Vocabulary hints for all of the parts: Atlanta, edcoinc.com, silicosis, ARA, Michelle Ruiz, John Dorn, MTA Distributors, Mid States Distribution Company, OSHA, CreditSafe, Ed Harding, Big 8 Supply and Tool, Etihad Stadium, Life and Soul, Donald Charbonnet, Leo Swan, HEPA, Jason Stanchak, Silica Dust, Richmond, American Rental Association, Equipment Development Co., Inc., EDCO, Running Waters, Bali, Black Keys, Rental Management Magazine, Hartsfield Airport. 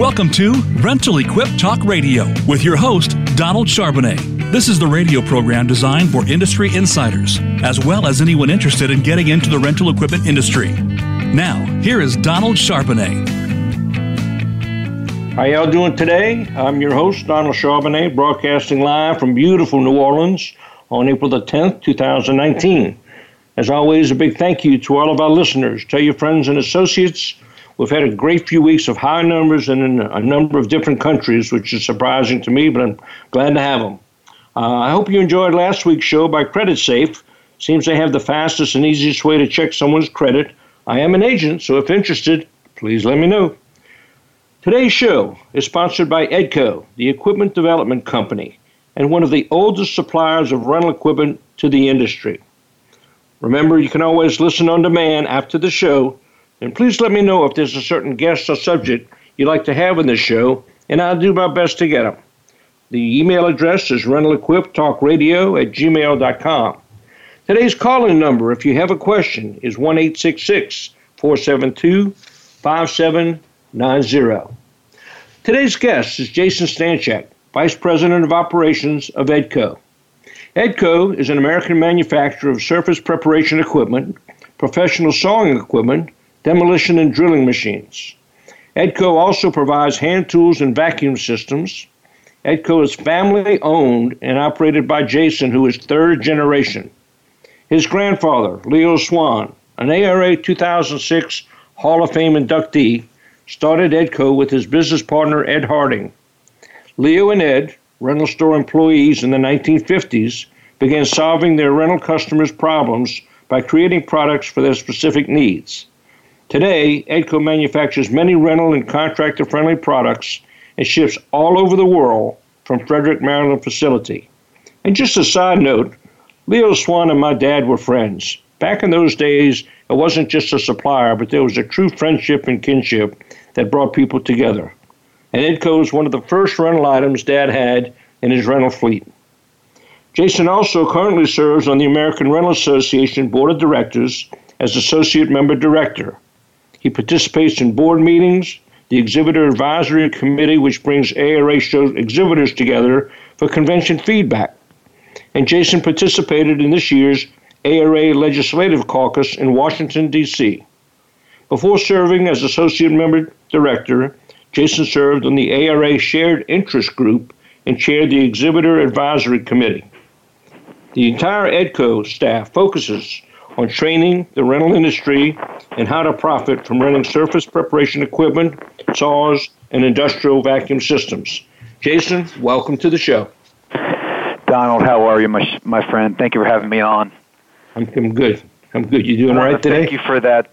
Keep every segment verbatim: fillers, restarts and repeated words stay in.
Welcome to Rental Equip Talk Radio with your host, Donald Charbonnet. This is the radio program designed for industry insiders, as well as anyone interested in getting into the rental equipment industry. Now, here is Donald Charbonnet. How y'all doing today? I'm your host, Donald Charbonnet, broadcasting live from beautiful New Orleans on April the tenth, two thousand nineteen. As always, a big thank you to all of our listeners. Tell your friends and associates. We've had a great few weeks of high numbers and in a number of different countries, which is surprising to me, but I'm glad to have them. Uh, I hope you enjoyed last week's show by CreditSafe. Seems they have the fastest and easiest way to check someone's credit. I am an agent, so if interested, please let me know. Today's show is sponsored by EDCO, the equipment development company, and one of the oldest suppliers of rental equipment to the industry. Remember, you can always listen on demand after the show. And please let me know if there's a certain guest or subject you'd like to have in this show, and I'll do my best to get them. The email address is rental equip talk radio at gmail dot com. Today's call-in number, if you have a question, is one eight six six, four seven two, five seven nine zero. Today's guest is Jason Stanchak, Vice President of Operations of EDCO. EDCO is an American manufacturer of surface preparation equipment, professional sawing equipment, demolition and drilling machines. EDCO also provides hand tools and vacuum systems. EDCO is family owned and operated by Jason, who is third generation. His grandfather, Leo Swan, an A R A two thousand six Hall of Fame inductee, started EDCO with his business partner, Ed Harding. Leo and Ed, rental store employees in the nineteen fifties, began solving their rental customers' problems by creating products for their specific needs. Today, EDCO manufactures many rental and contractor-friendly products and ships all over the world from Frederick, Maryland facility. And just a side note, Leo Swan and my dad were friends. Back in those days, it wasn't just a supplier, but there was a true friendship and kinship that brought people together. And EDCO was one of the first rental items Dad had in his rental fleet. Jason also currently serves on the American Rental Association Board of Directors as Associate Member Director. He participates in board meetings, the Exhibitor Advisory Committee, which brings A R A show exhibitors together for convention feedback. And Jason participated in this year's A R A Legislative Caucus in Washington, D C. Before serving as Associate Member Director, Jason served on the A R A Shared Interest Group and chaired the Exhibitor Advisory Committee. The entire EDCO staff focuses on training the rental industry and how to profit from renting surface preparation equipment, saws, and industrial vacuum systems. Jason, welcome to the show. Donald, how are you, my, my friend? Thank you for having me on. I'm, I'm good. I'm good. You doing all right today? Thank you for that.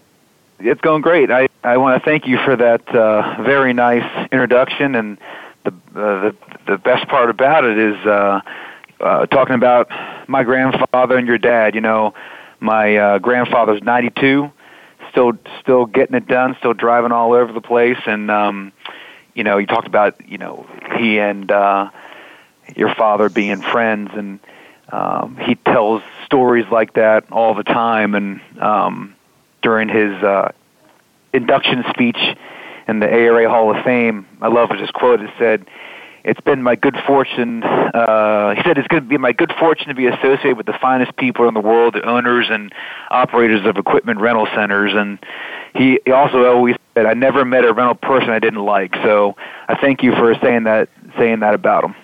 It's going great. I, I want to thank you for that uh, very nice introduction, and the, uh, the the best part about it is uh, uh, talking about my grandfather and your dad. You know, my uh, grandfather's ninety-two, still still getting it done, still driving all over the place, and um, you know, you talked about you know he and uh, your father being friends, and um, he tells stories like that all the time, and um, during his uh, induction speech in the A R A Hall of Fame, I love his quote. It said, "It's been my good fortune," uh, he said, "it's going to be my good fortune to be associated with the finest people in the world, the owners and operators of equipment rental centers." And he also always said, "I never met a rental person I didn't like." So I thank you for saying that saying that about him.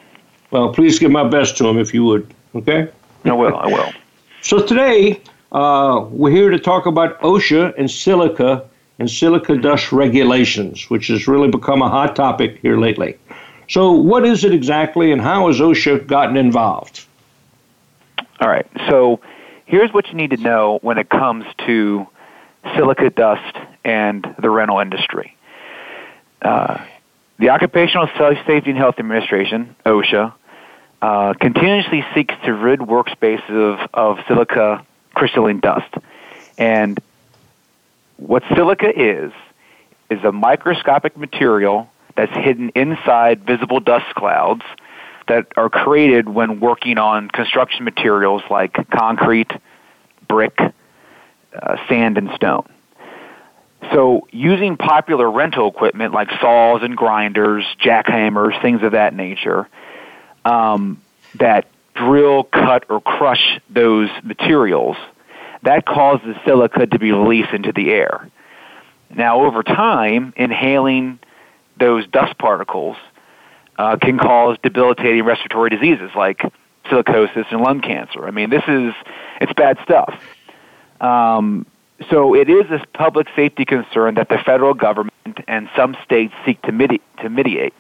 Well, please give my best to him if you would, okay? I will, I will. So today, uh, we're here to talk about OSHA and silica and silica dust regulations, which has really become a hot topic here lately. So what is it exactly, and how has OSHA gotten involved? All right. So here's what you need to know when it comes to silica dust and the rental industry. Uh, the Occupational Safety and Health Administration, OSHA, uh, continuously seeks to rid workspaces of, of silica crystalline dust. And what silica is, is a microscopic material that's hidden inside visible dust clouds that are created when working on construction materials like concrete, brick, uh, sand, and stone. So using popular rental equipment like saws and grinders, jackhammers, things of that nature, um, that drill, cut, or crush those materials, that causes the silica to be released into the air. Now, over time, inhaling those dust particles uh, can cause debilitating respiratory diseases like silicosis and lung cancer. I mean, this is, it's bad stuff. Um, so it is a public safety concern that the federal government and some states seek to, miti- to mitigate.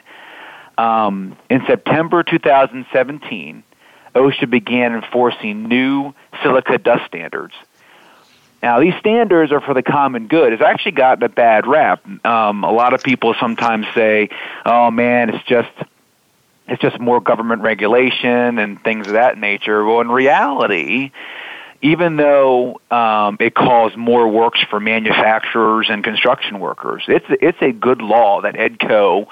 Um, in September twenty seventeen, OSHA began enforcing new silica dust standards. Now, these standards are for the common good. It's actually gotten a bad rap. Um, a lot of people sometimes say, oh, man, it's just it's just more government regulation and things of that nature. Well, in reality, even though um, it caused more works for manufacturers and construction workers, it's, it's a good law that EDCO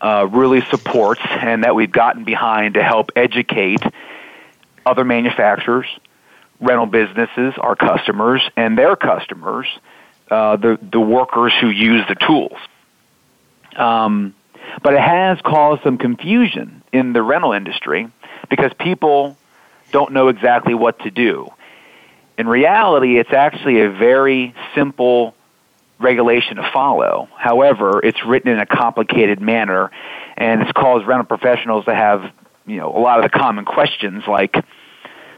uh, really supports and that we've gotten behind to help educate other manufacturers, rental businesses, our customers, and their customers, uh, the, the workers who use the tools. Um, but it has caused some confusion in the rental industry because people don't know exactly what to do. In reality, it's actually a very simple regulation to follow. However, it's written in a complicated manner, and it's caused rental professionals to have, you know, a lot of the common questions like,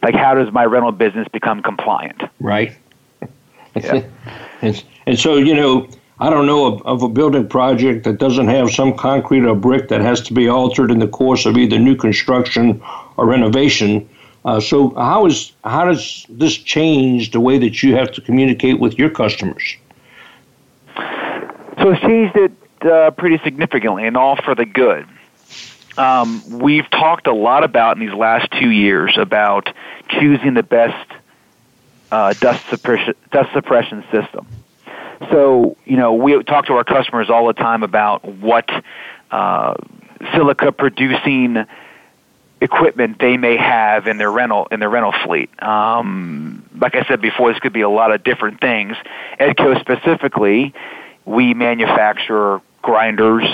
Like, how does my rental business become compliant? Right. Yeah. and, and so, you know, I don't know of, of a building project that doesn't have some concrete or brick that has to be altered in the course of either new construction or renovation. Uh, so how is how does this change the way that you have to communicate with your customers? So it's changed it uh, pretty significantly, and all for the good. Um, we've talked a lot about in these last two years about choosing the best uh, dust suppression, dust suppression system. So, you know, we talk to our customers all the time about what uh, silica-producing equipment they may have in their rental in their rental fleet. Um, like I said before, this could be a lot of different things. EDCO specifically, we manufacture grinders,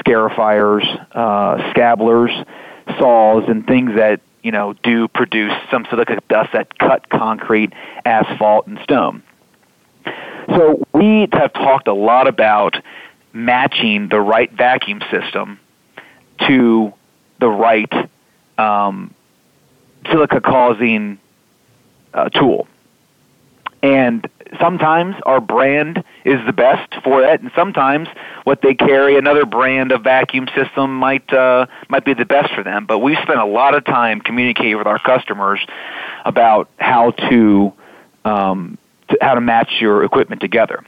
scarifiers, uh, scabblers, saws, and things that, you know, do produce some silica dust that cut concrete, asphalt, and stone. So we have talked a lot about matching the right vacuum system to the right um, silica-causing uh, tool. And sometimes our brand is the best for it, and sometimes what they carry, another brand of vacuum system, might uh, might be the best for them. But we spent a lot of time communicating with our customers about how to, um, to how to match your equipment together.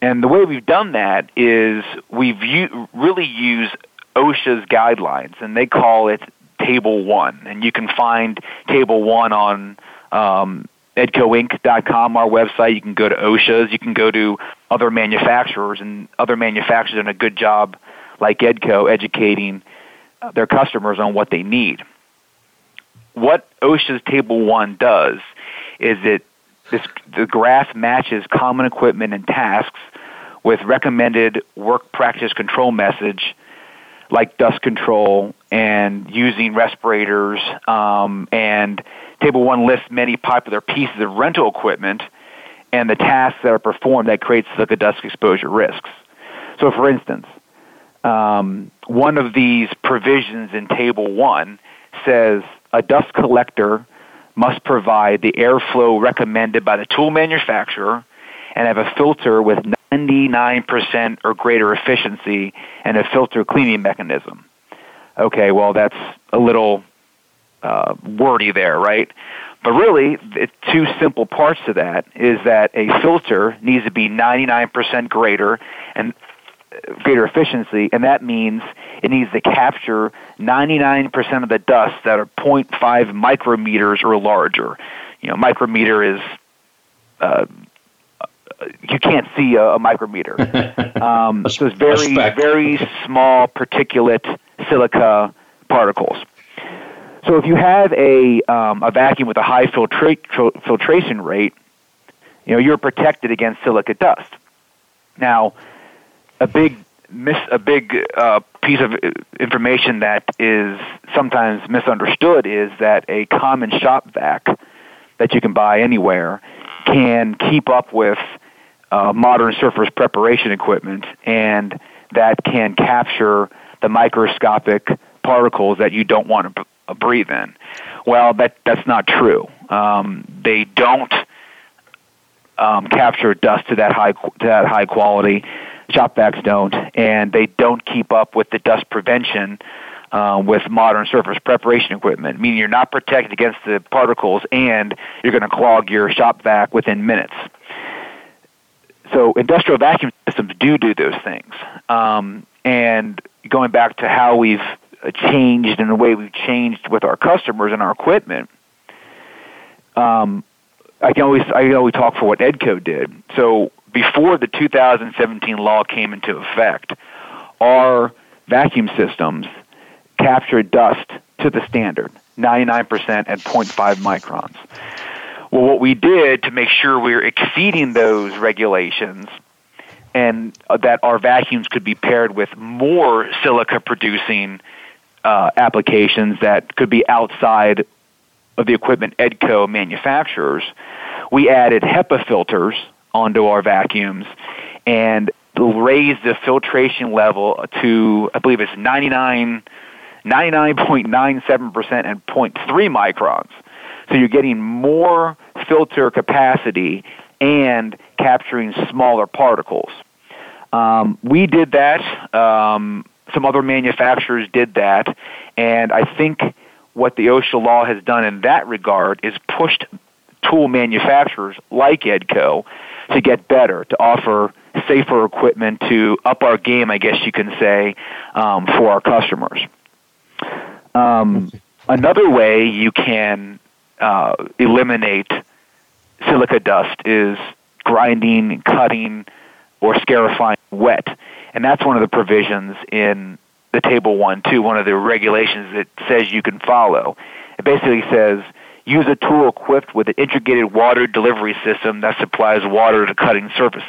And the way we've done that is we've u- really used OSHA's guidelines, and they call it Table One. And you can find Table One on Um, edco inc dot com, our website. You can go to OSHA's. You can go to other manufacturers, and other manufacturers are doing a good job, like EDCO, educating their customers on what they need. What OSHA's Table one does is it this, the graph matches common equipment and tasks with recommended work practice control message like dust control and using respirators, um, and Table one lists many popular pieces of rental equipment and the tasks that are performed that create silica dust exposure risks. So, for instance, um, one of these provisions in Table one says a dust collector must provide the airflow recommended by the tool manufacturer and have a filter with ninety-nine percent or greater efficiency and a filter cleaning mechanism. Okay, well, that's a little Uh, wordy there, right? But really, the two simple parts to that is that a filter needs to be ninety-nine percent greater and greater efficiency, and that means it needs to capture ninety-nine percent of the dust that are zero point five micrometers or larger. You know, micrometer is, uh, you can't see a, a micrometer. Um, so it's very, very small particulate silica particles. So if you have a um, a vacuum with a high filtra- filtration rate, you know, you're protected against silica dust. Now, a big mis- a big uh, piece of information that is sometimes misunderstood is that a common shop vac that you can buy anywhere can keep up with uh, modern surface preparation equipment, and that can capture the microscopic particles that you don't want to b- breathe in. Well, that that's not true. Um, they don't um, capture dust to that high to that high quality. Shop vacs don't, and they don't keep up with the dust prevention uh, with modern surface preparation equipment, meaning you're not protected against the particles, and you're going to clog your shop vac within minutes. So industrial vacuum systems do do those things. Um, and going back to how we've changed and the way we've changed with our customers and our equipment, um, I can always I can always talk for what EDCO did. So before the two thousand seventeen law came into effect, our vacuum systems captured dust to the standard, ninety-nine percent at zero point five microns. Well, what we did to make sure we were exceeding those regulations and that our vacuums could be paired with more silica-producing uh, applications that could be outside of the equipment EDCO manufacturers, we added HEPA filters onto our vacuums and raise the filtration level to, I believe it's ninety-nine, ninety-nine point nine seven percent and zero point three microns. So you're getting more filter capacity and capturing smaller particles. Um, we did that. Um, some other manufacturers did that. And I think what the OSHA law has done in that regard is pushed tool manufacturers like EDCO to get better, to offer safer equipment, to up our game, I guess you can say, um, for our customers. Um, another way you can uh, eliminate silica dust is grinding, cutting, or scarifying wet. And that's one of the provisions in the Table one, too, one of the regulations that says you can follow. It basically says, use a tool equipped with an integrated water delivery system that supplies water to cutting surfaces.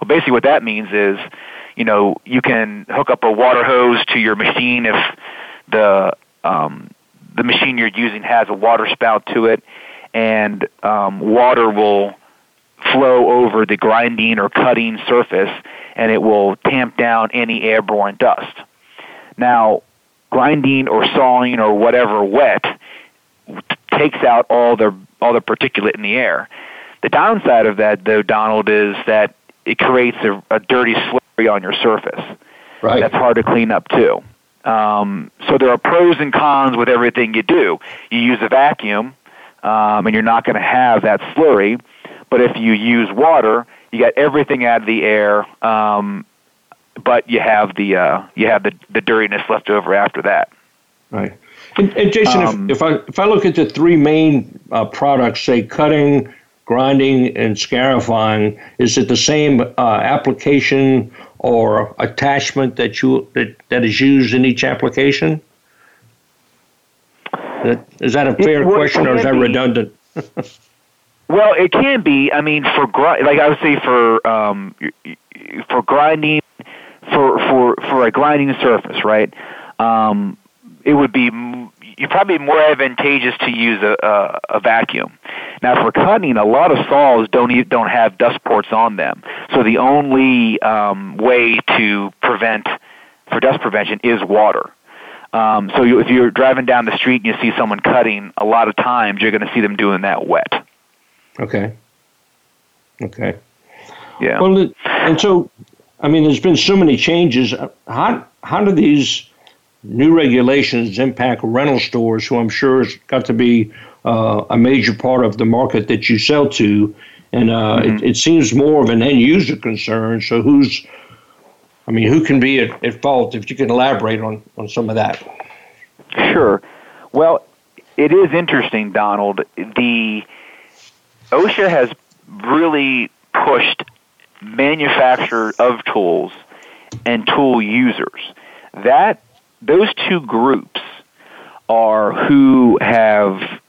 Well, basically what that means is, you know, you can hook up a water hose to your machine if the um, the machine you're using has a water spout to it, and um, water will flow over the grinding or cutting surface, and it will tamp down any airborne dust. Now, grinding or sawing or whatever wet takes out all the all the particulate in the air. The downside of that, though, Donald, is that it creates a, a dirty slurry on your surface. Right. That's hard to clean up, too. Um, so there are pros and cons with everything you do. You use a vacuum, um, and you're not going to have that slurry. But if you use water, you got everything out of the air, um, but you have the uh, you have the, the dirtiness left over after that. Right. And, and Jason, um, if, if I if I look at the three main uh, products, say cutting, grinding, and scarifying, is it the same uh, application or attachment that you that, that is used in each application? That, is that a fair it, question, or is that be, redundant? Well, it can be. I mean, for gr- like I would say for um, for grinding for for for a grinding surface, right? Um, it would be you're probably more advantageous to use a, a, a vacuum. Now, for cutting, a lot of saws don't even, don't have dust ports on them. So the only um, way to prevent for dust prevention is water. Um, so you, if you're driving down the street and you see someone cutting, a lot of times you're going to see them doing that wet. Okay. Okay. Yeah. Well, and so, I mean, there's been so many changes. How how do these new regulations impact rental stores, who I'm sure has got to be uh, a major part of the market that you sell to, and uh, mm-hmm. it, it seems more of an end user concern. So who's, I mean, who can be at, at fault? If you can elaborate on, on some of that. Sure. Well, it is interesting, Donald. The OSHA has really pushed manufacturers of tools and tool users. That Those two groups are who have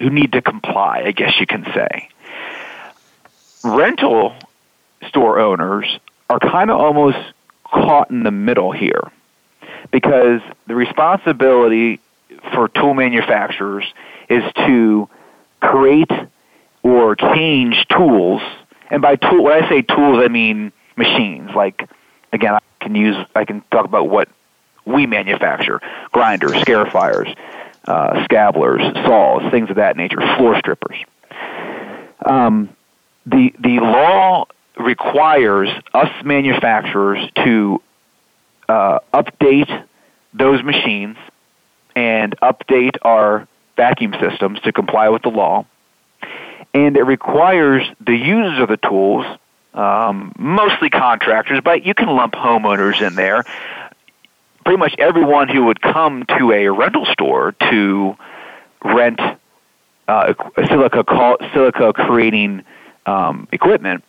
who need to comply, I guess you can say. Rental store owners are kind of almost caught in the middle here, because the responsibility for tool manufacturers is to create or change tools. And by tool, when I say tools, I mean machines. Like, again, I can use, I can talk about what we manufacture: grinders, scarifiers, uh, scabblers, saws, things of that nature, floor strippers. Um, the the law requires us manufacturers to uh, update those machines and update our vacuum systems to comply with the law. And it requires the users of the tools, um, mostly contractors, but you can lump homeowners in there, pretty much everyone who would come to a rental store to rent uh, silica, silica creating um, equipment.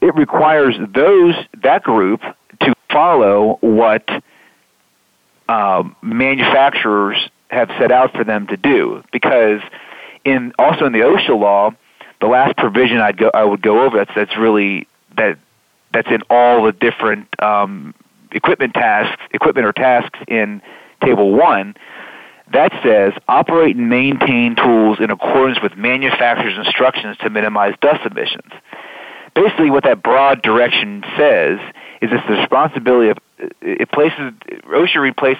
It requires those, that group, to follow what um, manufacturers have set out for them to do, because in also in the OSHA law, the last provision I'd go, I would go over that's that's really that that's in all the different um, equipment tasks, equipment or tasks in Table One, that says operate and maintain tools in accordance with manufacturer's instructions to minimize dust emissions. Basically, what that broad direction says is it's the responsibility of it places OSHA replace,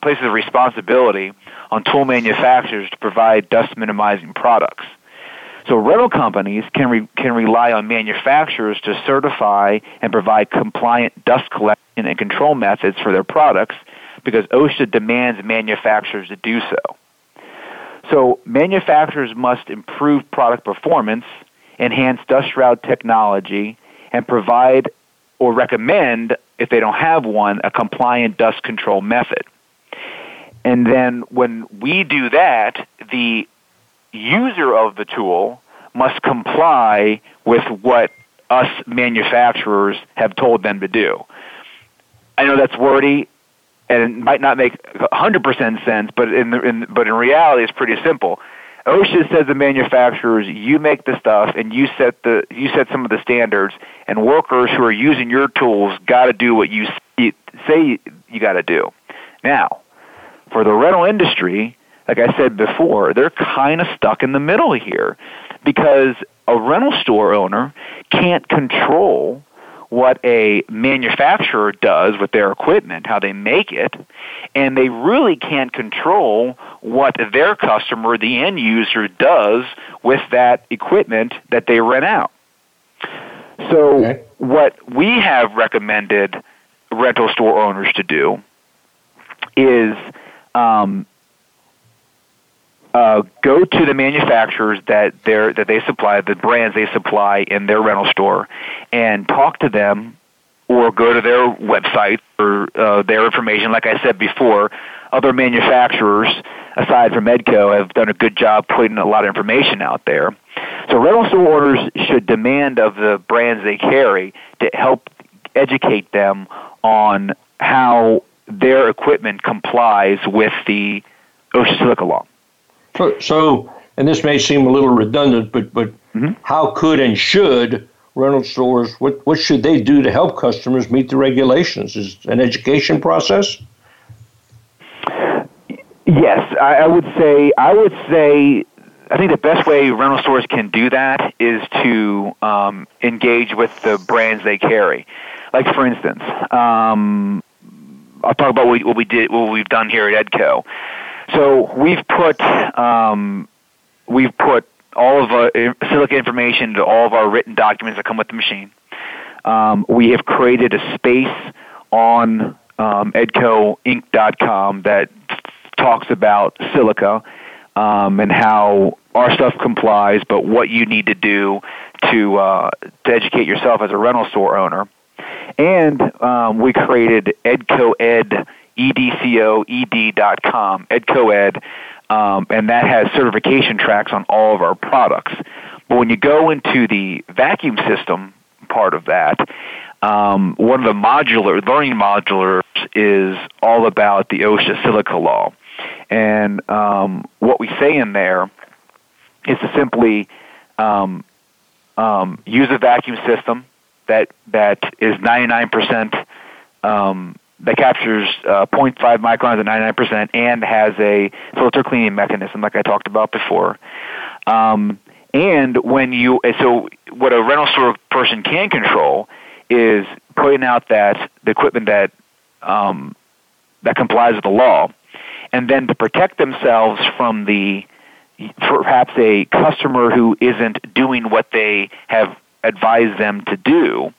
places a responsibility on tool manufacturers to provide dust minimizing products. So rental companies can re, can rely on manufacturers to certify and provide compliant dust collection and control methods for their products, because OSHA demands manufacturers to do so. So manufacturers must improve product performance, enhance dust shroud technology, and provide or recommend, if they don't have one, a compliant dust control method. And then when we do that, the user of the tool must comply with what us manufacturers have told them to do. I know that's wordy, and it might not make one hundred percent sense, but in, the, in but in reality, it's pretty simple. OSHA says to manufacturers, you make the stuff and you set the you set some of the standards, and workers who are using your tools got to do what you say you got to do. Now, for the rental industry, like I said before, they're kind of stuck in the middle here, because a rental store owner can't control what a manufacturer does with their equipment, how they make it, and they really can't control what their customer, the end user, does with that equipment that they rent out. So okay. What we have recommended rental store owners to do is um, uh, go to the manufacturers that they're, that they supply, the brands they supply in their rental store, and talk to them, or go to their website or uh, their information. Like I said before, other manufacturers, aside from EDCO, have done a good job putting a lot of information out there. So rental store owners should demand of the brands they carry to help educate them on how their equipment complies with the OSHA silica law. So, and this may seem a little redundant, but but mm-hmm. how could and should rental stores, what, what should they do to help customers meet the regulations? Is it an education process? Yes, I, I would say, I would say, I think the best way rental stores can do that is to um, engage with the brands they carry. Like, for instance, um, I'll talk about what we did, what we've done here at EDCO. So we've put um, we've put all of our silica information to all of our written documents that come with the machine. Um, we have created a space on um, edco inc dot com that talks about silica um, and how our stuff complies, but what you need to do to uh, to educate yourself as a rental store owner. And um, we created edco ed dot com, EDCOED, um, and that has certification tracks on all of our products. But when you go into the vacuum system part of that, um, one of the modular learning modulars is all about the OSHA silica law. And um, what we say in there is to simply um, um, use a vacuum system that that is ninety-nine percent, um, that captures uh, zero point five microns at ninety-nine percent and has a filter cleaning mechanism like I talked about before. Um, and when you, so what a rental store person can control is putting out that the equipment that um, that complies with the law, and then to protect themselves from the perhaps a customer who isn't doing what they have advised them to do.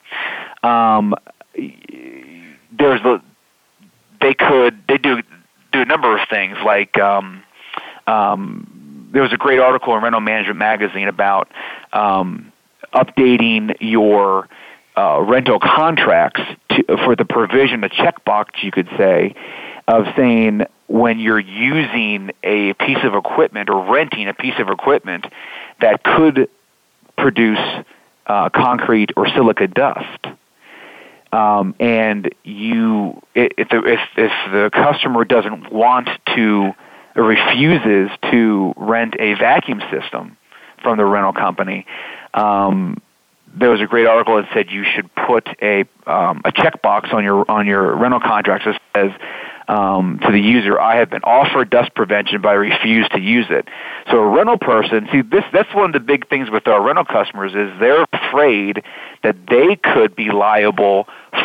Um, there's the they could they do do a number of things like um, um, there was a great article in Rental Management Magazine about um, updating your Uh, rental contracts to, for the provision, a checkbox, you could say, of saying when you're using a piece of equipment or renting a piece of equipment that could produce uh, concrete or silica dust. Um, and you, if the, if, if the customer doesn't want to or refuses to rent a vacuum system from the rental company, um, there was a great article that said you should put a um, a checkbox on your on your rental contracts that says um, to the user, "I have been offered dust prevention, but I refuse to use it." So a rental person, see this that's one of the big things with our rental customers is they're afraid that they could be liable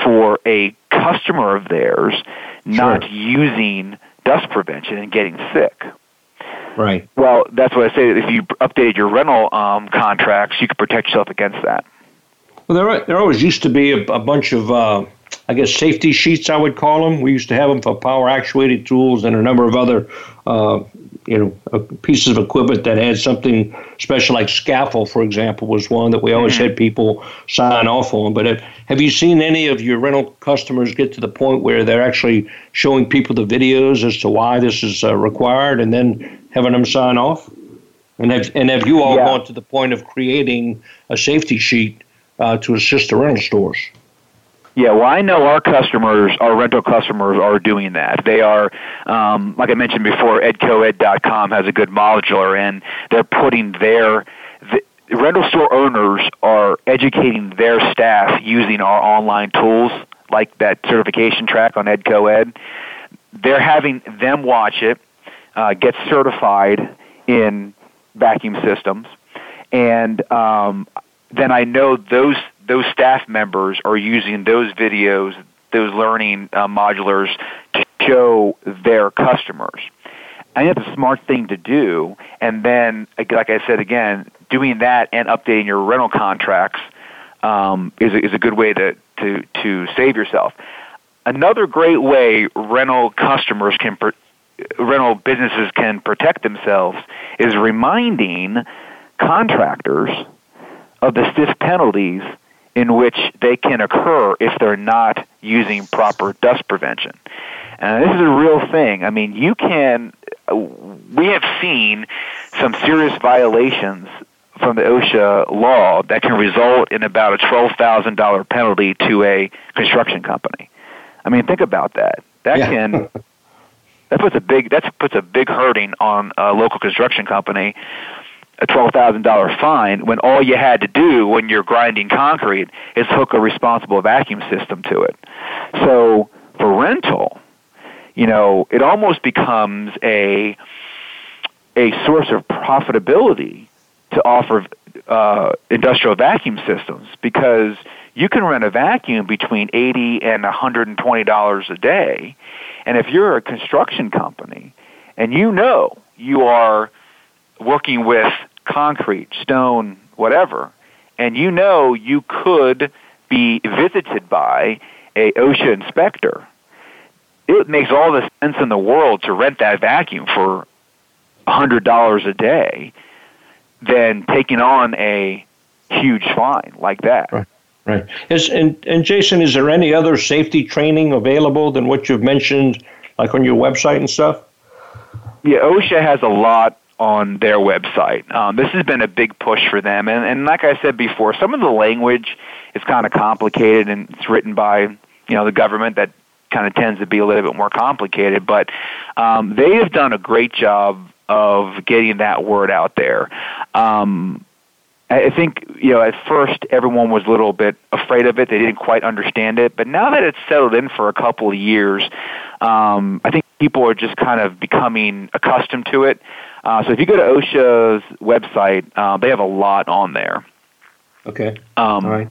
for a customer of theirs not sure. using dust prevention and getting sick. Right. Well, that's what I say. If you updated your rental um, contracts, you could protect yourself against that. Well, there are, there always used to be a, a bunch of, uh, I guess, safety sheets, I would call them. We used to have them for power-actuated tools and a number of other, uh, you know, uh, pieces of equipment that had something special, like scaffold, for example, was one that we always mm-hmm. had people sign off on. But have, have you seen any of your rental customers get to the point where they're actually showing people the videos as to why this is uh, required and then having them sign off? And have, and have you all yeah. gone to the point of creating a safety sheet Uh, to assist the rental stores? Yeah, well, I know our customers, our rental customers are doing that. They are, um, like I mentioned before, ed co ed dot com has a good modular, and they're putting their, the rental store owners are educating their staff using our online tools, like that certification track on EDCOED. They're having them watch it, uh, get certified in vacuum systems, and um then I know those those staff members are using those videos, those learning uh, modulars to show their customers. I think that's a smart thing to do. And then, like I said again, doing that and updating your rental contracts um, is a, is a good way to, to, to save yourself. Another great way rental customers can pr- rental businesses can protect themselves is reminding contractors of the stiff penalties in which they can occur if they're not using proper dust prevention. And this is a real thing. I mean, you can, we have seen some serious violations from the OSHA law that can result in about a twelve thousand dollars penalty to a construction company. I mean, think about that. That yeah. can, that puts a big, that puts a big hurting on a local construction company, a twelve thousand dollars fine, when all you had to do when you're grinding concrete is hook a responsible vacuum system to it. So for rental, you know, it almost becomes a a source of profitability to offer uh, industrial vacuum systems, because you can rent a vacuum between eighty dollars and one hundred twenty dollars a day. And if you're a construction company and you know you are working with concrete, stone, whatever, and you know you could be visited by a OSHA inspector, it makes all the sense in the world to rent that vacuum for one hundred dollars a day than taking on a huge fine like that. Right. Right. Is, and, and Jason, is there any other safety training available than what you've mentioned, like on your website and stuff? Yeah, OSHA has a lot on their website. Um, this has been a big push for them. And, and like I said before, some of the language is kind of complicated, and it's written by, you know, the government that kind of tends to be a little bit more complicated. But um, they have done a great job of getting that word out there. Um, I think, you know, at first everyone was a little bit afraid of it. They didn't quite understand it. But now that it's settled in for a couple of years, um, I think people are just kind of becoming accustomed to it. Uh, so if you go to OSHA's website, uh, they have a lot on there. Okay. Um, All right.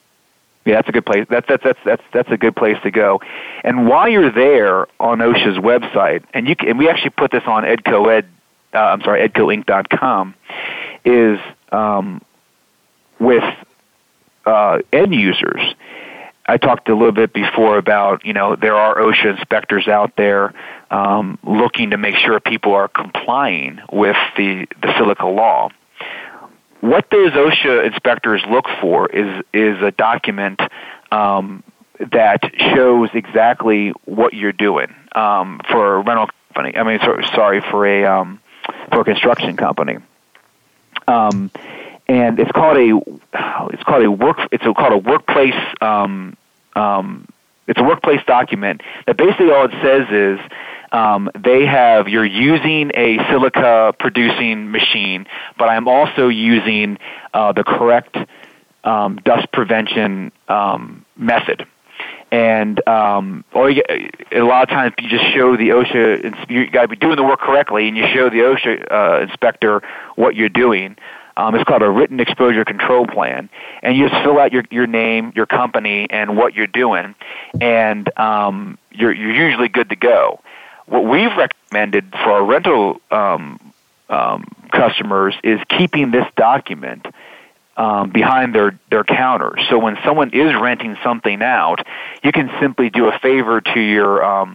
Yeah, that's a good place. That's that's that's that's that's a good place to go. And while you're there on OSHA's website, and you can, and we actually put this on EDCOED, uh, I'm sorry, edco inc dot com, is um, with uh, end users. I talked a little bit before about, you know, there are OSHA inspectors out there um, looking to make sure people are complying with the, the silica law. What those OSHA inspectors look for is is a document um, that shows exactly what you're doing um, for a rental company. I mean, so, sorry, for a um, for a construction company. Um, and it's called a it's called a work it's a, called a workplace um, um, it's a workplace document that basically all it says is Um, they have, you're using a silica producing machine, but I'm also using uh, the correct um, dust prevention um, method. And um, or you, a lot of times you just show the OSHA, you got to be doing the work correctly, and you show the OSHA uh, inspector what you're doing. Um, it's called a written exposure control plan. And you just fill out your, your name, your company, and what you're doing, and um, you're, you're usually good to go. What we've recommended for our rental um, um, customers is keeping this document um, behind their, their counter. So when someone is renting something out, you can simply do a favor to your um,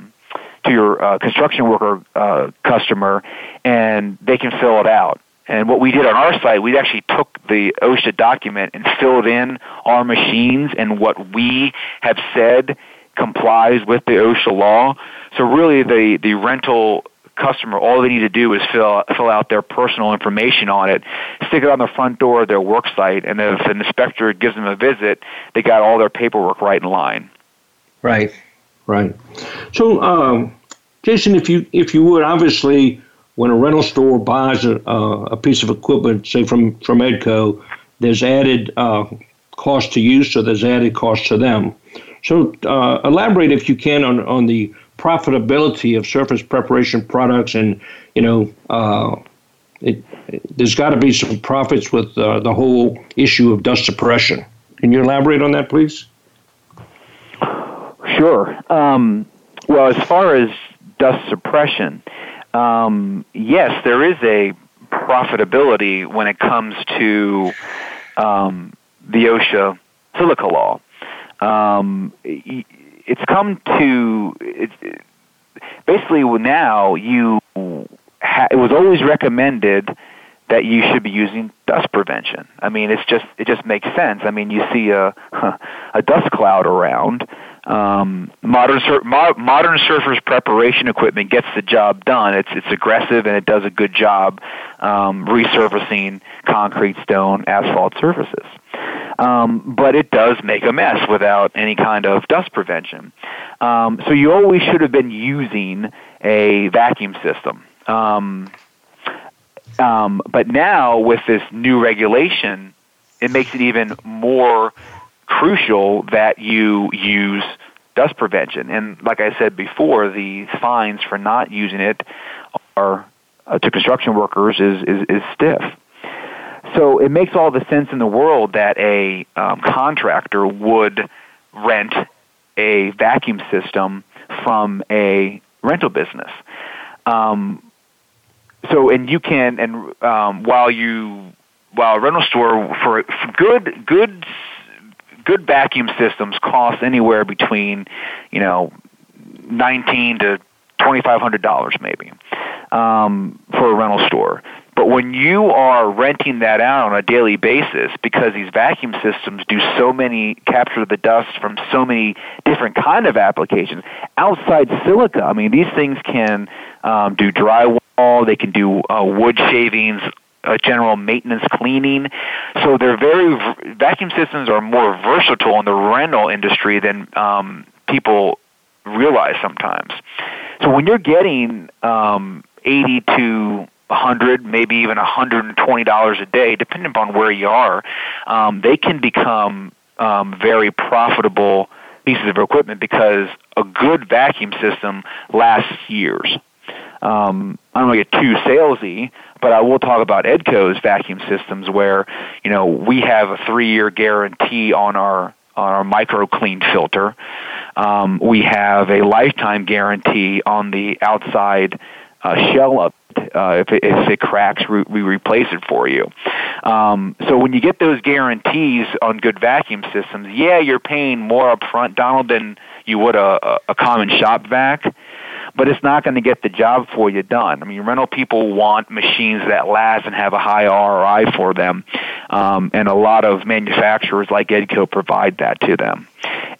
to your uh, construction worker uh, customer, and they can fill it out. And what we did on our site, we actually took the OSHA document and filled in our machines and what we have said complies with the OSHA law. So really the, the rental customer, all they need to do is fill fill out their personal information on it, stick it on the front door of their work site, and if an inspector gives them a visit, they got all their paperwork right in line. Right, right. So, um, Jason, if you if you would, obviously when a rental store buys a, a piece of equipment, say from, from EDCO, there's added uh, cost to you, so there's added cost to them. So uh, elaborate, if you can, on, on the profitability of surface preparation products, and, you know, uh, it, it, there's got to be some profits with uh, the whole issue of dust suppression. Can you elaborate on that, please? Sure. Um, well, as far as dust suppression, um, yes, there is a profitability when it comes to um, the OSHA silica law. Um, it's come to it's, basically now you. Ha, it was always recommended that you should be using dust prevention. I mean, it's just it just makes sense. I mean, you see a a dust cloud around. Um, modern modern surface preparation equipment gets the job done. It's it's aggressive and it does a good job um, resurfacing concrete, stone, asphalt surfaces. Um, but it does make a mess without any kind of dust prevention. Um, so you always should have been using a vacuum system. Um, um, but now with this new regulation, it makes it even more crucial that you use dust prevention. And like I said before, the fines for not using it are uh, to construction workers is, is, is stiff. So it makes all the sense in the world that a um, contractor would rent a vacuum system from a rental business. Um, so, and you can, and um, while you, while a rental store for, for good, good, good vacuum systems cost anywhere between, you know, nineteen to twenty-five hundred dollars maybe um, for a rental store. But when you are renting that out on a daily basis, because these vacuum systems do so many, capture the dust from so many different kind of applications, outside silica, I mean, these things can um, do drywall, they can do uh, wood shavings, uh, general maintenance cleaning. So they're very, vacuum systems are more versatile in the rental industry than um, people realize sometimes. So when you're getting um, eighty to one hundred dollars, maybe even one hundred twenty dollars a day, depending upon where you are, um, they can become um, very profitable pieces of equipment because a good vacuum system lasts years. Um, I don't want to get too salesy, but I will talk about EDCO's vacuum systems where, you know, we have a three-year guarantee on our on our micro clean filter. Um, we have a lifetime guarantee on the outside uh, shell up. Uh, if, it, if it cracks, re- we replace it for you. Um, so when you get those guarantees on good vacuum systems, yeah, you're paying more upfront, Donald, than you would a, a common shop vac. But it's not going to get the job for you done. I mean, rental people want machines that last and have a high R O I for them, um, and a lot of manufacturers like EDCO provide that to them.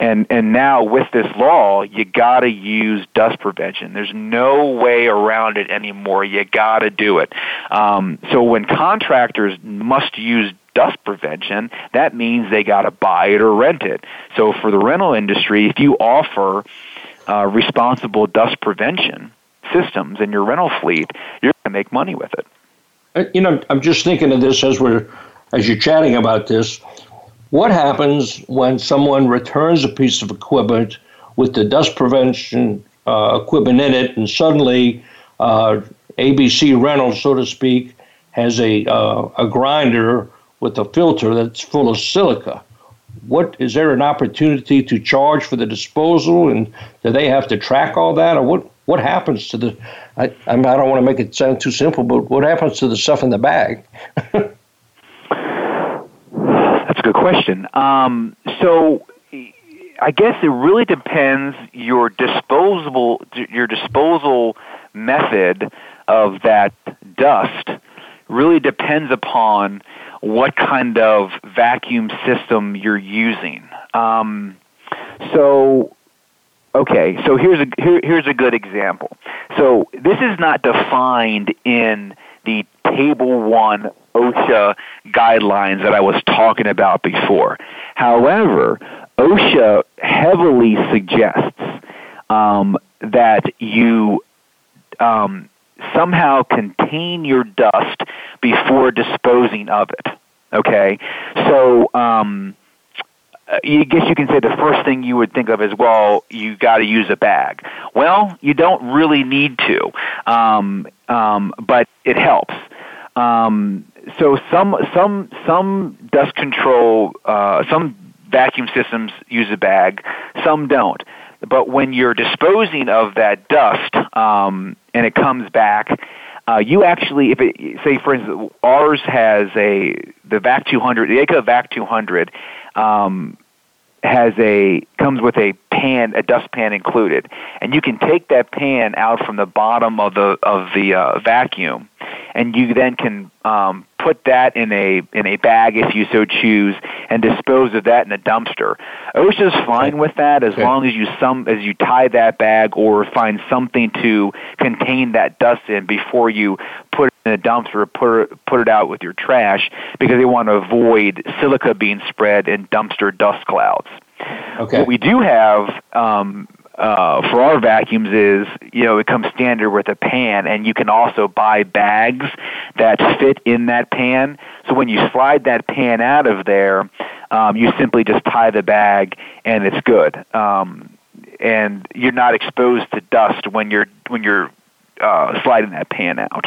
And and now with this law, you got to use dust prevention. There's no way around it anymore. You got to do it. Um, so when contractors must use dust prevention, that means they got to buy it or rent it. So for the rental industry, if you offer Uh, responsible dust prevention systems in your rental fleet, you're going to make money with it. You know, I'm just thinking of this as we're, as you're chatting about this. What happens when someone returns a piece of equipment with the dust prevention uh, equipment in it, and suddenly uh, A B C Rentals, so to speak, has a uh, a grinder with a filter that's full of silica? What is there an opportunity to charge for the disposal, and do they have to track all that, or what, what happens to the? I I don't want to make it sound too simple, but what happens to the stuff in the bag? That's a good question. Um, so I guess it really depends your disposable your disposal method of that dust really depends upon what kind of vacuum system you're using. Um, so, okay, so here's a here, here's a good example. So this is not defined in the Table one OSHA guidelines that I was talking about before. However, OSHA heavily suggests um, that you um, somehow contain your dust before disposing of it, okay? So um, I guess you can say the first thing you would think of is, well, you got to use a bag. Well, you don't really need to, um, um, but it helps. Um, so some some some dust control, uh, some vacuum systems use a bag, some don't. But when you're disposing of that dust um, and it comes back, uh, you actually, if it, say for instance, ours has a the VAC two hundred, the EDCO VAC two hundred um, has a comes with a pan, a dust pan included, and you can take that pan out from the bottom of the of the uh, vacuum, and you then can um, put that in a in a bag if you so choose, and dispose of that in a dumpster. OSHA's fine with that as okay. long as you some as you tie that bag or find something to contain that dust in before you put it in a dumpster or put it, put it out with your trash, because they want to avoid silica being spread in dumpster dust clouds. Okay. What we do have um, uh, for our vacuums is, you know, it comes standard with a pan, and you can also buy bags that fit in that pan. So when you slide that pan out of there, um, you simply just tie the bag, and it's good. Um, and you're not exposed to dust when you're when you're uh, sliding that pan out.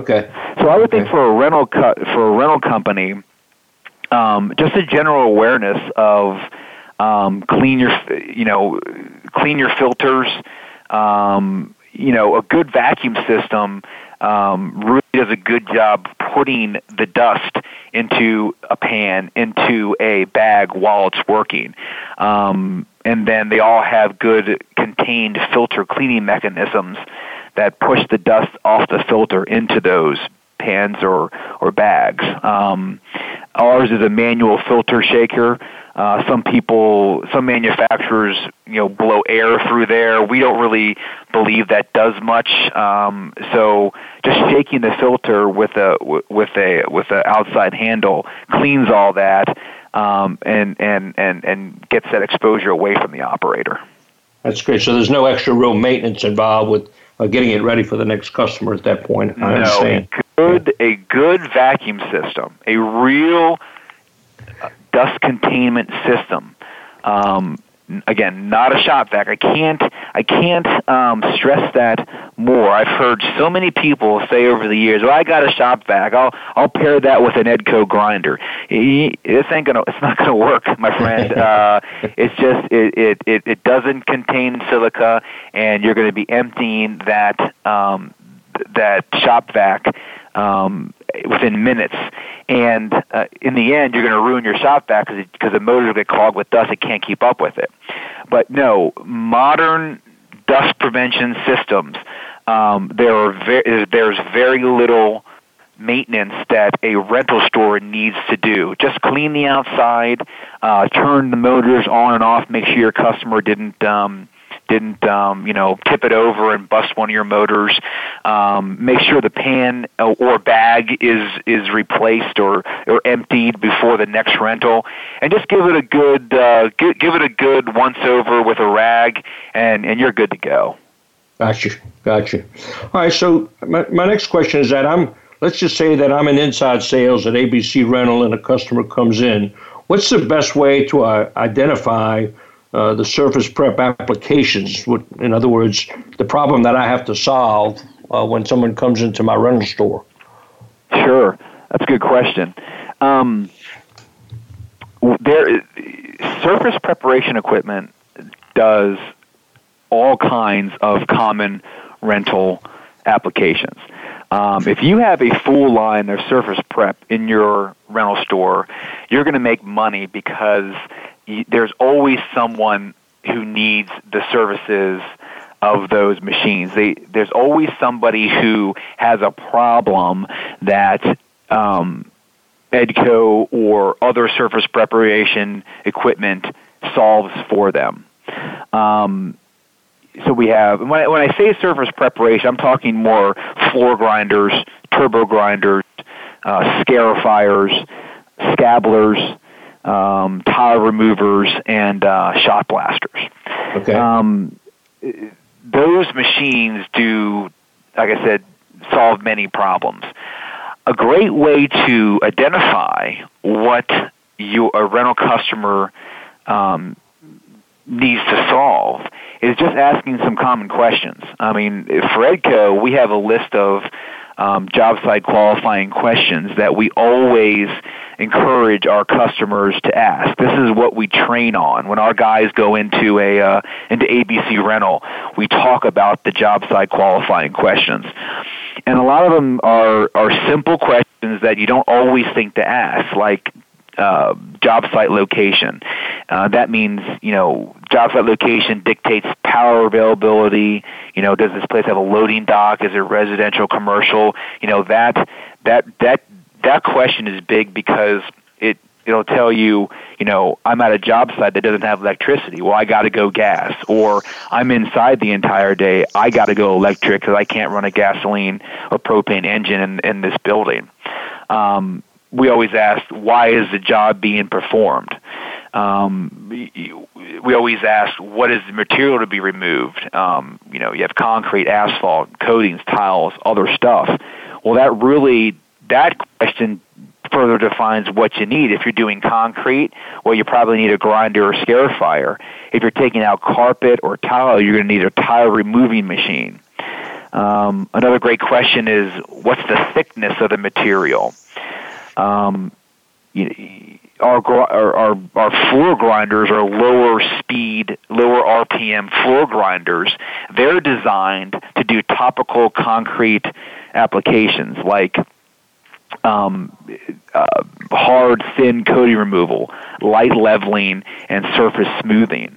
Okay. So I would okay. think for a rental co- for a rental company, um, just a general awareness of um, clean your you know clean your filters. Um, you know, a good vacuum system um, really does a good job putting the dust into a pan, into a bag while it's working. Um, and then they all have good contained filter cleaning mechanisms that push the dust off the filter into those pans or, or bags. Um, ours is a manual filter shaker. Uh, some people, some manufacturers, you know, blow air through there. We don't really believe that does much. Um, so just shaking the filter with a with a with an outside handle cleans all that um, and and and and gets that exposure away from the operator. That's great. So there's no extra real maintenance involved with uh, getting it ready for the next customer at that point. I no, understand. A good, a good vacuum system, a real dust containment system. Um, Again, not a shop vac. I can't. I can't um, stress that more. I've heard so many people say over the years, "Well, I got a shop vac. I'll I'll pair that with an Edco grinder." It, this ain't gonna. It's not gonna work, my friend. uh, it's just it, it it it doesn't contain silica, and you're gonna be emptying that um, that shop vac um, within minutes. And uh, in the end, you're going to ruin your shop vac because the motors will get clogged with dust. It can't keep up with it. But no, modern dust prevention systems, um, there are ver- there's very little maintenance that a rental store needs to do. Just clean the outside, uh, turn the motors on and off, make sure your customer didn't... Um, didn't, um, you know, tip it over and bust one of your motors. Um, make sure the pan or bag is is replaced or, or emptied before the next rental, and just give it a good uh, give, give it a good once over with a rag, and, and you're good to go. Gotcha, gotcha. All right. So my my next question is that I'm let's just say that I'm in inside sales at A B C Rental, and a customer comes in. What's the best way to uh, identify Uh, the surface prep applications? Would, in other words, the problem that I have to solve uh, when someone comes into my rental store? Sure. That's a good question. Um, there is, surface preparation equipment does all kinds of common rental applications. Um, if you have a full line of surface prep in your rental store, you're going to make money because there's always someone who needs the services of those machines. They, there's always somebody who has a problem that um, Edco or other surface preparation equipment solves for them. Um, so we have, when I, when I say surface preparation, I'm talking more floor grinders, turbo grinders, uh, scarifiers, scabblers, Um, tile removers, and uh, shot blasters. Okay. Um, those machines do, like I said, solve many problems. A great way to identify what you, a rental customer um, needs to solve is just asking some common questions. I mean, for Edco, we have a list of Um, job site qualifying questions that we always encourage our customers to ask. This is what we train on. When our guys go into a uh, into A B C Rental, we talk about the job site qualifying questions. And a lot of them are, are simple questions that you don't always think to ask, like uh, job site location. Uh, that means, you know, job site location dictates power availability. You know, does this place have a loading dock? Is it residential, commercial? You know, that that that that question is big because it it'll tell you, you know, I'm at a job site that doesn't have electricity. Well, I got to go gas, or I'm inside the entire day. I got to go electric because I can't run a gasoline or propane engine in, in this building. Um, we always ask, why is the job being performed? Um, we always ask, what is the material to be removed? Um, you know, you have concrete, asphalt, coatings, tiles, other stuff. Well, that really, that question further defines what you need. If you're doing concrete, well, you probably need a grinder or scarifier. If you're taking out carpet or tile, you're going to need a tile removing machine. Um, another great question is, what's the thickness of the material? Um, you, Our, our our floor grinders are lower speed, lower R P M floor grinders. They're designed to do topical concrete applications like um, uh, hard, thin coating removal, light leveling, and surface smoothing.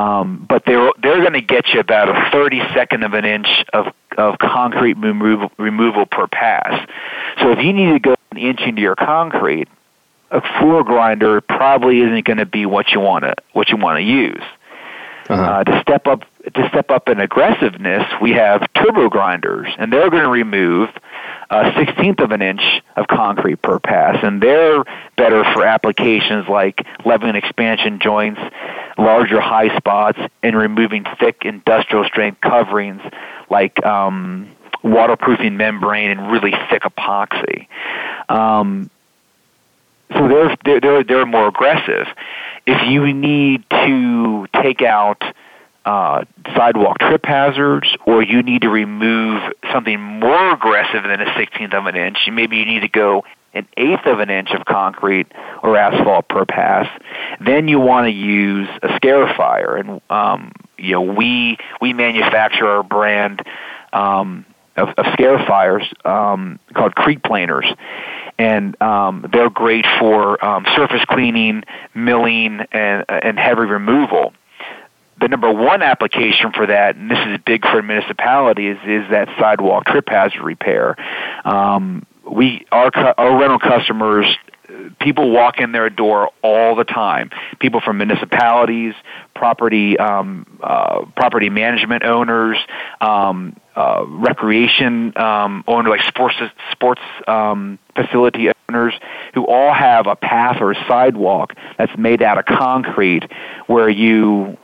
Um, but they're they're going to get you about a thirty-second of an inch of of concrete removal, removal per pass. So if you need to go an inch into your concrete, a floor grinder probably isn't going to be what you want to what you want to use. Uh-huh. Uh, to step up to step up in aggressiveness, we have turbo grinders, and they're going to remove a sixteenth of an inch of concrete per pass, and they're better for applications like leveling expansion joints, larger high spots, and removing thick industrial strength coverings like um, waterproofing membrane and really thick epoxy. Um, so they're, they're, they're, they're more aggressive. If you need to take out uh, sidewalk trip hazards, or you need to remove something more aggressive than a sixteenth of an inch, maybe you need to go an eighth of an inch of concrete or asphalt per pass, then you want to use a scarifier. And um, you know, we we manufacture our brand um, of, of scarifiers um, called creek planers, and um, they're great for um, surface cleaning, milling, and, and heavy removal. The number one application for that, and this is big for municipalities, is that sidewalk trip hazard repair. Um, We our our rental customers, people walk in their door all the time. People from municipalities, property um, uh, property management owners, um, uh, recreation um, owners, like sports sports um, facility owners, who all have a path or a sidewalk that's made out of concrete, where you.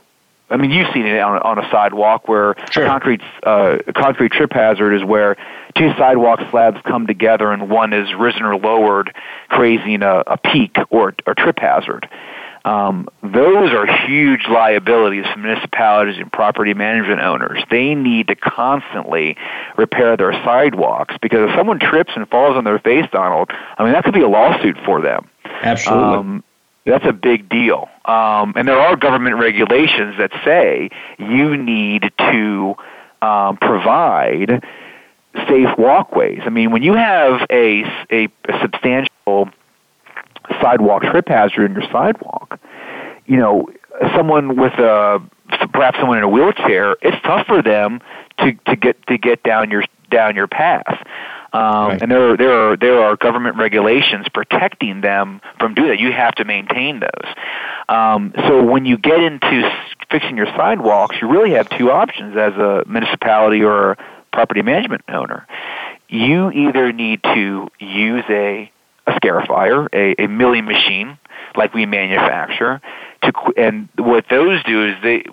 I mean, you've seen it on, on a sidewalk where sure. concrete uh, concrete trip hazard is where two sidewalk slabs come together and one is risen or lowered, creating a, a peak or a trip hazard. Um, those are huge liabilities for municipalities and property management owners. They need to constantly repair their sidewalks, because if someone trips and falls on their face, Donald, I mean, that could be a lawsuit for them. Absolutely. Um, That's a big deal. Um, and there are government regulations that say you need to um, provide safe walkways. I mean, when you have a, a, a substantial sidewalk trip hazard in your sidewalk, you know, someone with a, perhaps someone in a wheelchair, it's tough for them to, to get to get down your down your path. Um, right. And there, there are there are government regulations protecting them from doing that. You have to maintain those. Um, so when you get into fixing your sidewalks, you really have two options as a municipality or a property management owner. You either need to use a, a scarifier, a, a milling machine like we manufacture, to and what those do is they.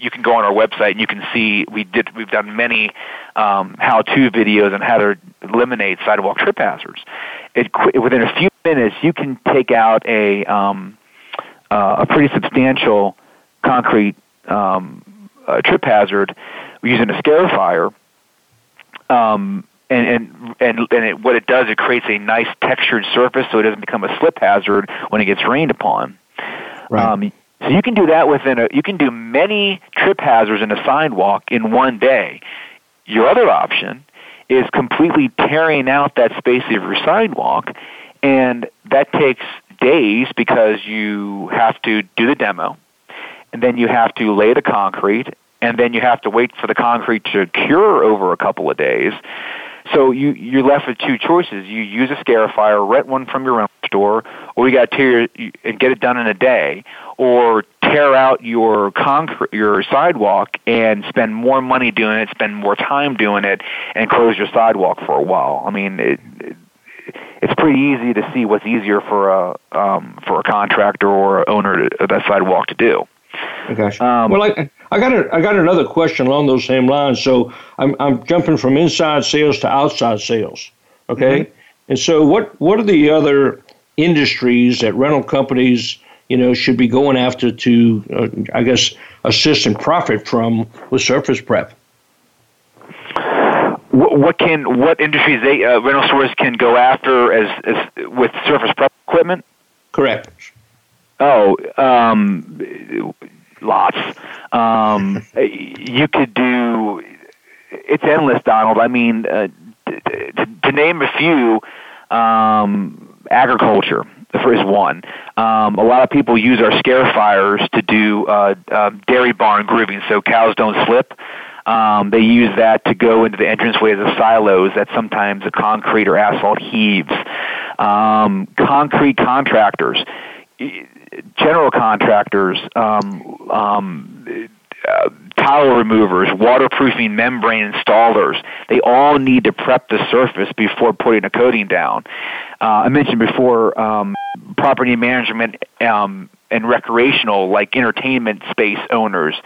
You can go on our website and you can see we did we've done many um, how-to videos on how to eliminate sidewalk trip hazards. It within a few minutes you can take out a um, uh, a pretty substantial concrete um, uh, trip hazard using a scarifier. Um, And and and, and it, what it does, it creates a nice textured surface so it doesn't become a slip hazard when it gets rained upon. Right. Um, So you can do that within a, you can do many trip hazards in a sidewalk in one day. Your other option is completely tearing out that space of your sidewalk, and that takes days because you have to do the demo, and then you have to lay the concrete, and then you have to wait for the concrete to cure over a couple of days. So you, you're left with two choices. You use a scarifier, rent one from your rental store, or you got to tear and get it done in a day, or tear out your concrete, your sidewalk, and spend more money doing it, spend more time doing it, and close your sidewalk for a while. I mean, it, it, it's pretty easy to see what's easier for a um, for a contractor or an owner to, of that sidewalk to do. Gosh. Um, well, I, I got a, I got another question along those same lines. So I'm I'm jumping from inside sales to outside sales. Okay, mm-hmm. And so what, what are the other industries that rental companies you know should be going after to uh, I guess assist and profit from with surface prep? What, what can what industries they uh, rental stores can go after as, as with surface prep equipment? Correct. Oh. Um, Lots. Um, you could do. It's endless, Donald. I mean, uh, to, to name a few, um, agriculture is one. Um, a lot of people use our scarifiers to do uh, uh, dairy barn grooving, so cows don't slip. Um, they use that to go into the entranceways of silos that sometimes the concrete or asphalt heaves. Um, concrete contractors. General contractors, um, um, uh, tile removers, waterproofing membrane installers, they all need to prep the surface before putting a coating down. Uh, I mentioned before um, property management um, and recreational, like entertainment space owners.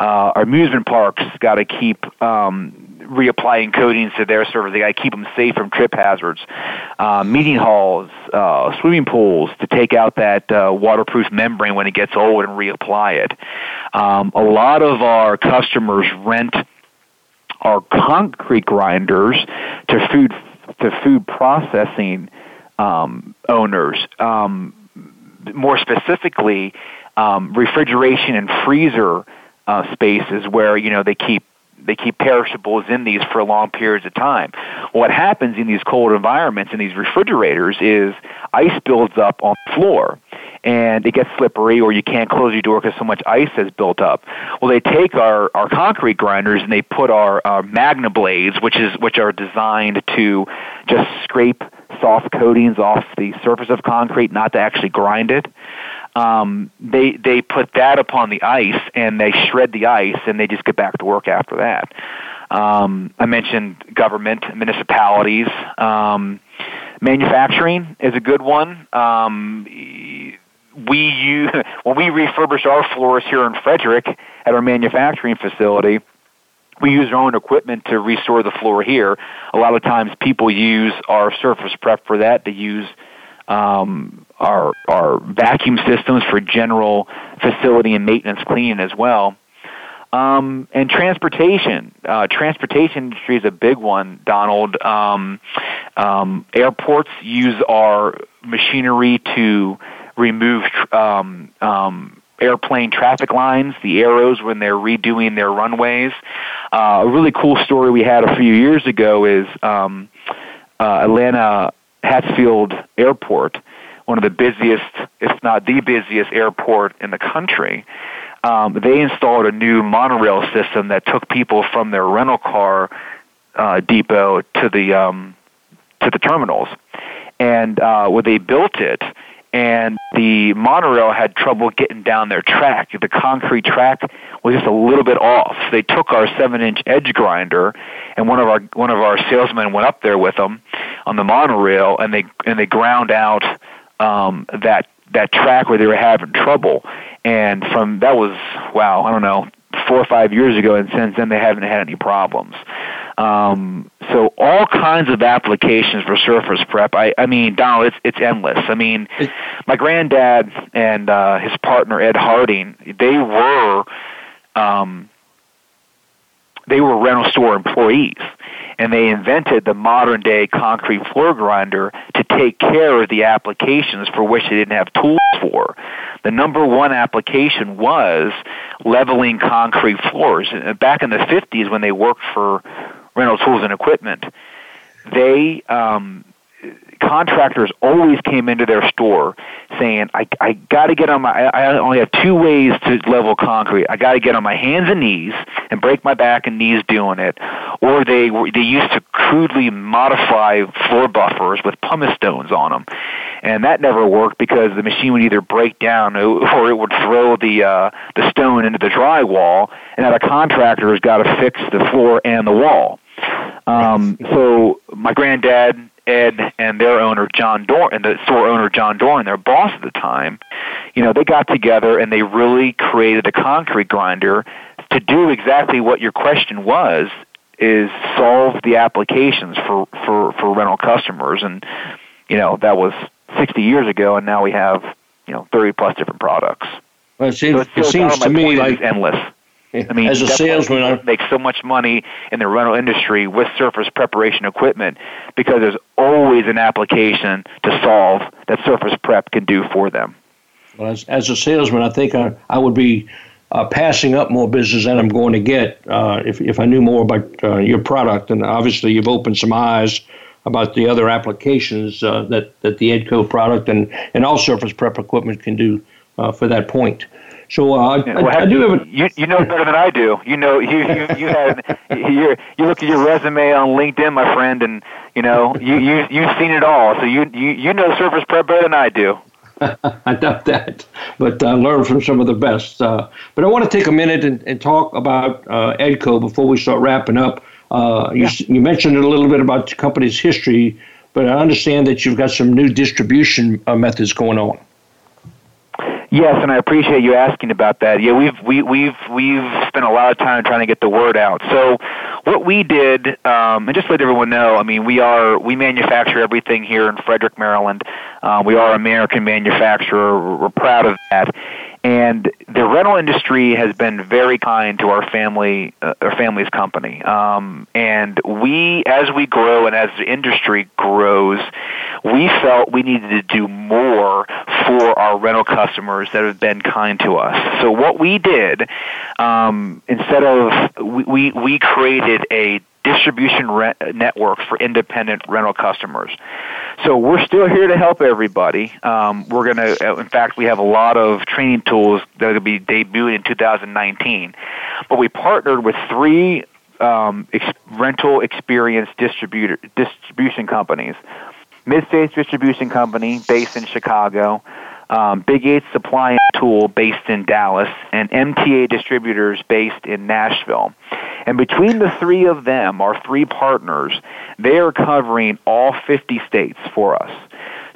Uh, our amusement parks got to keep um, reapplying coatings to their servers. They got to keep them safe from trip hazards. Uh, meeting halls, uh, swimming pools, to take out that uh, waterproof membrane when it gets old and reapply it. Um, a lot of our customers rent our concrete grinders to food to food processing um, owners. Um, more specifically, um, refrigeration and freezer uh, spaces where you know they keep. They keep perishables in these for long periods of time. What happens in these cold environments, in these refrigerators, is ice builds up on the floor, and it gets slippery, or you can't close your door because so much ice has built up. Well, they take our, our concrete grinders and they put our, our Magna blades, which is which are designed to just scrape soft coatings off the surface of concrete, not to actually grind it. Um, they they put that upon the ice, and they shred the ice, and they just get back to work after that. Um, I mentioned government, municipalities. Um, manufacturing is a good one. Um, we use, when we refurbish our floors here in Frederick at our manufacturing facility, we use our own equipment to restore the floor here. A lot of times people use our surface prep for that. They use um, our our vacuum systems for general facility and maintenance cleaning as well. Um, and transportation. Uh, transportation industry is a big one, Donald. Um, um, airports use our machinery to remove um, um, airplane traffic lines, the arrows when they're redoing their runways. Uh, a really cool story we had a few years ago is um, uh, Atlanta Hartsfield Airport, one of the busiest, if not the busiest airport in the country. Um, they installed a new monorail system that took people from their rental car uh, depot to the um, to the terminals. And uh, when they built it, and the monorail had trouble getting down their track. The concrete track was just a little bit off. They took our seven-inch edge grinder, and one of our one of our salesmen went up there with them on the monorail, and they and they ground out um, that that track where they were having trouble. And from that was wow, I don't know, four or five years ago, and since then they haven't had any problems. Um, so all kinds of applications for surface prep. I, I mean, Donald, it's, it's endless. I mean, my granddad and uh, his partner Ed Harding, they were um, they were rental store employees, and they invented the modern day concrete floor grinder to take care of the applications for which they didn't have tools for. The number one application was leveling concrete floors. Back in the fifties, when they worked for rental tools and equipment, they um, contractors always came into their store saying, "I, I got to get on my. I, I only have two ways to level concrete. I got to get on my hands and knees and break my back and knees doing it." Or they they used to crudely modify floor buffers with pumice stones on them, and that never worked because the machine would either break down or it would throw the uh, the stone into the drywall, and now the contractor has got to fix the floor and the wall. Um, so my granddad Ed and their owner John Dorn, and the store owner John Dorn, their boss at the time, you know, they got together and they really created a concrete grinder to do exactly what your question was: is solve the applications for for for rental customers. And you know, that was sixty years ago, and now we have you know thirty plus different products. Well, it seems, so it seems to me like endless. I mean, as a salesman, I make so much money in the rental industry with surface preparation equipment because there's always an application to solve that surface prep can do for them. Well, as, as a salesman, I think I, I would be uh, passing up more business than I'm going to get uh, if if I knew more about uh, your product. And obviously, you've opened some eyes about the other applications uh, that that the EDCO product and, and all surface prep equipment can do uh, for that point. So uh, I, well, I, I do you, have a, you, you know better than I do. You know you you you have you you look at your resume on LinkedIn, my friend, and you know you you you've seen it all. So you you you know surface prep better than I do. I doubt that, but I uh, learned from some of the best. Uh, but I want to take a minute and, and talk about uh, EDCO before we start wrapping up. Uh, you yeah. you mentioned a little bit about the company's history, but I understand that you've got some new distribution uh, methods going on. Yes, and I appreciate you asking about that. Yeah, we've we, we've we've spent a lot of time trying to get the word out. So what we did, um, and just to let everyone know, I mean, we are we manufacture everything here in Frederick, Maryland. Uh, we are an American manufacturer. We're proud of that. And the rental industry has been very kind to our family, uh, our family's company. Um, and we, as we grow and as the industry grows, we felt we needed to do more for our rental customers that have been kind to us. So what we did, um, instead of we, we we created a distribution rent network for independent rental customers. So we're still here to help everybody. Um, we're going to, in fact, we have a lot of training tools that will be debuted in two thousand nineteen. But we partnered with three um, ex- rental experience distributor distribution companies: Mid States Distribution Company, based in Chicago, um, Big eight Supply and Tool, based in Dallas, and M T A Distributors, based in Nashville. And between the three of them, our three partners, they are covering all fifty states for us.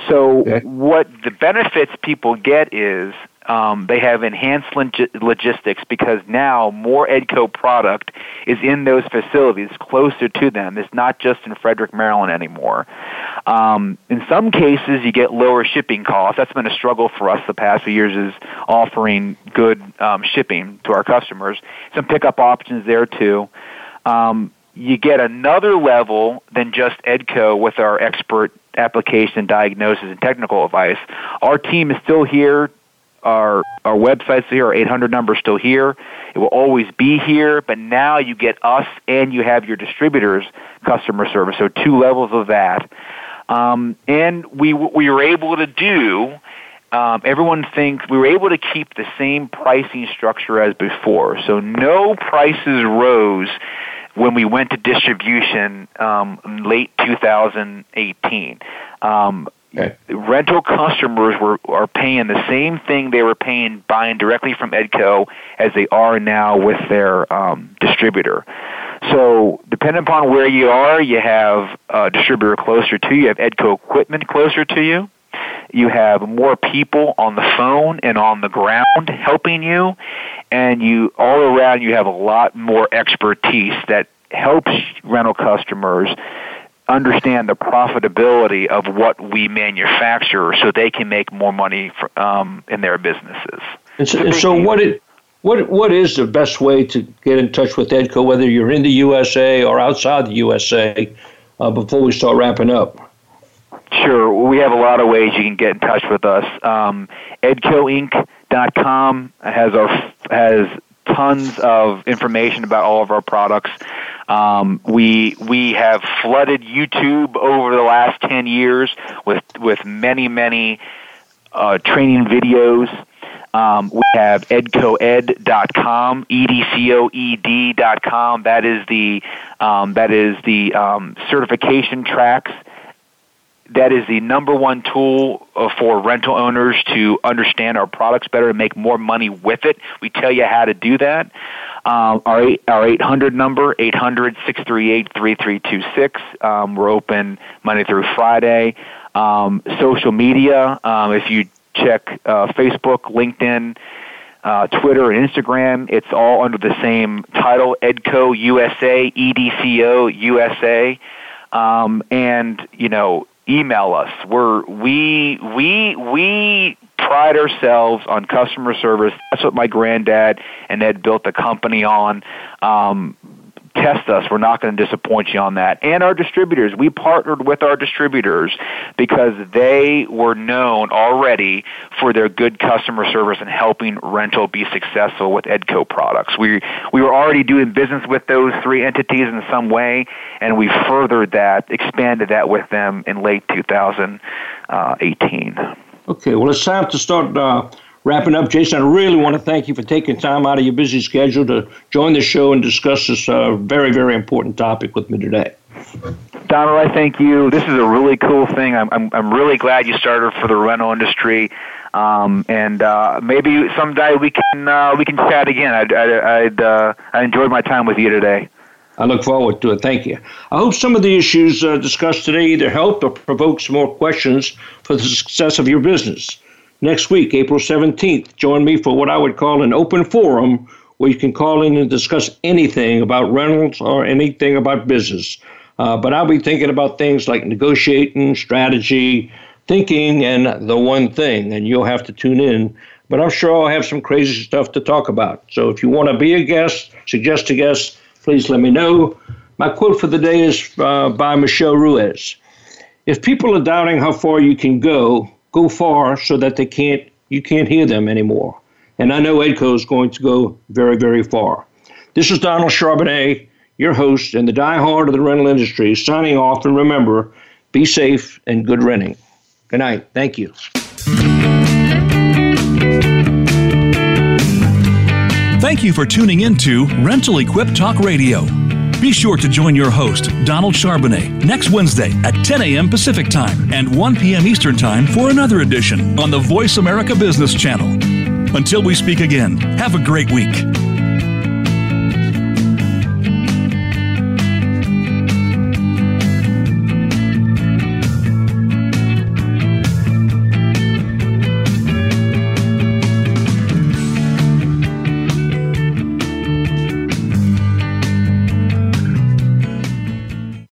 So okay. What the benefits people get is um, they have enhanced log- logistics because now more EDCO product is in those facilities closer to them. It's not just in Frederick, Maryland anymore. Um, in some cases, you get lower shipping costs. That's been a struggle for us the past few years, is offering good um, shipping to our customers. Some pickup options there, too. Um, you get another level than just EDCO with our expert application, diagnosis, and technical advice. Our team is still here. Our our website's here. Our eight hundred number's still here. It will always be here. But now you get us and you have your distributor's customer service. So two levels of that. Um, and we we were able to do, um, everyone thinks, we were able to keep the same pricing structure as before. So no prices rose when we went to distribution um, late two thousand eighteen. Um, okay. Rental customers were are paying the same thing they were paying buying directly from EDCO as they are now with their um, distributor. So depending upon where you are, you have a distributor closer to you, you have EDCO equipment closer to you, you have more people on the phone and on the ground helping you, and you all around you have a lot more expertise that helps rental customers understand the profitability of what we manufacture so they can make more money for, um, in their businesses. And so, and so what it... What What is the best way to get in touch with EDCO, whether you're in the U S A or outside the U S A, uh, before we start wrapping up? Sure. We have a lot of ways you can get in touch with us. Um, edco inc dot com has our has tons of information about all of our products. Um, we we have flooded YouTube over the last ten years with, with many, many uh, training videos. Um, we have edco ed dot com, E D C O E D dot com. That is the um, that is the um, certification tracks. That is the number one tool for rental owners to understand our products better and make more money with it. We tell you how to do that. Um, our eight, our eight hundred number, eight hundred, six three eight, three three two six. Um, we're open Monday through Friday. Um, social media, um, if you check uh, Facebook, LinkedIn, uh, Twitter, and Instagram. It's all under the same title, EDCO U S A, E D C O U S A, um, and you know, email us. We're we we we pride ourselves on customer service. That's what my granddad and Ed built the company on. Um, Test us. We're not going to disappoint you on that. And our distributors. We partnered with our distributors because they were known already for their good customer service and helping rental be successful with EDCO products. We we were already doing business with those three entities in some way, and we furthered that, expanded that with them in late two thousand eighteen. Okay. Well, it's time to start uh wrapping up, Jason. I really want to thank you for taking time out of your busy schedule to join the show and discuss this uh, very, very important topic with me today. Donald, I thank you. This is a really cool thing. I'm I'm, I'm really glad you started for the rental industry, um, and uh, maybe someday we can uh, we can chat again. I'd, I'd, I'd uh, I enjoyed my time with you today. I look forward to it. Thank you. I hope some of the issues uh, discussed today either helped or provoked some more questions for the success of your business. Next week, April seventeenth, join me for what I would call an open forum where you can call in and discuss anything about rentals or anything about business. Uh, but I'll be thinking about things like negotiating, strategy, thinking, and the one thing, and you'll have to tune in. But I'm sure I'll have some crazy stuff to talk about. So if you want to be a guest, suggest a guest, please let me know. My quote for the day is uh, by Michelle Ruiz. If people are doubting how far you can go, go far so that they can't, you can't hear them anymore. And I know EDCO is going to go very, very far. This is Donald Charbonnet, your host and the diehard of the rental industry, signing off. And remember, be safe and good renting. Good night. Thank you. Thank you for tuning in to Rental Equip Talk Radio. Be sure to join your host, Donald Charbonnet, next Wednesday at ten a.m. Pacific Time and one p.m. Eastern Time for another edition on the Voice America Business Channel. Until we speak again, have a great week.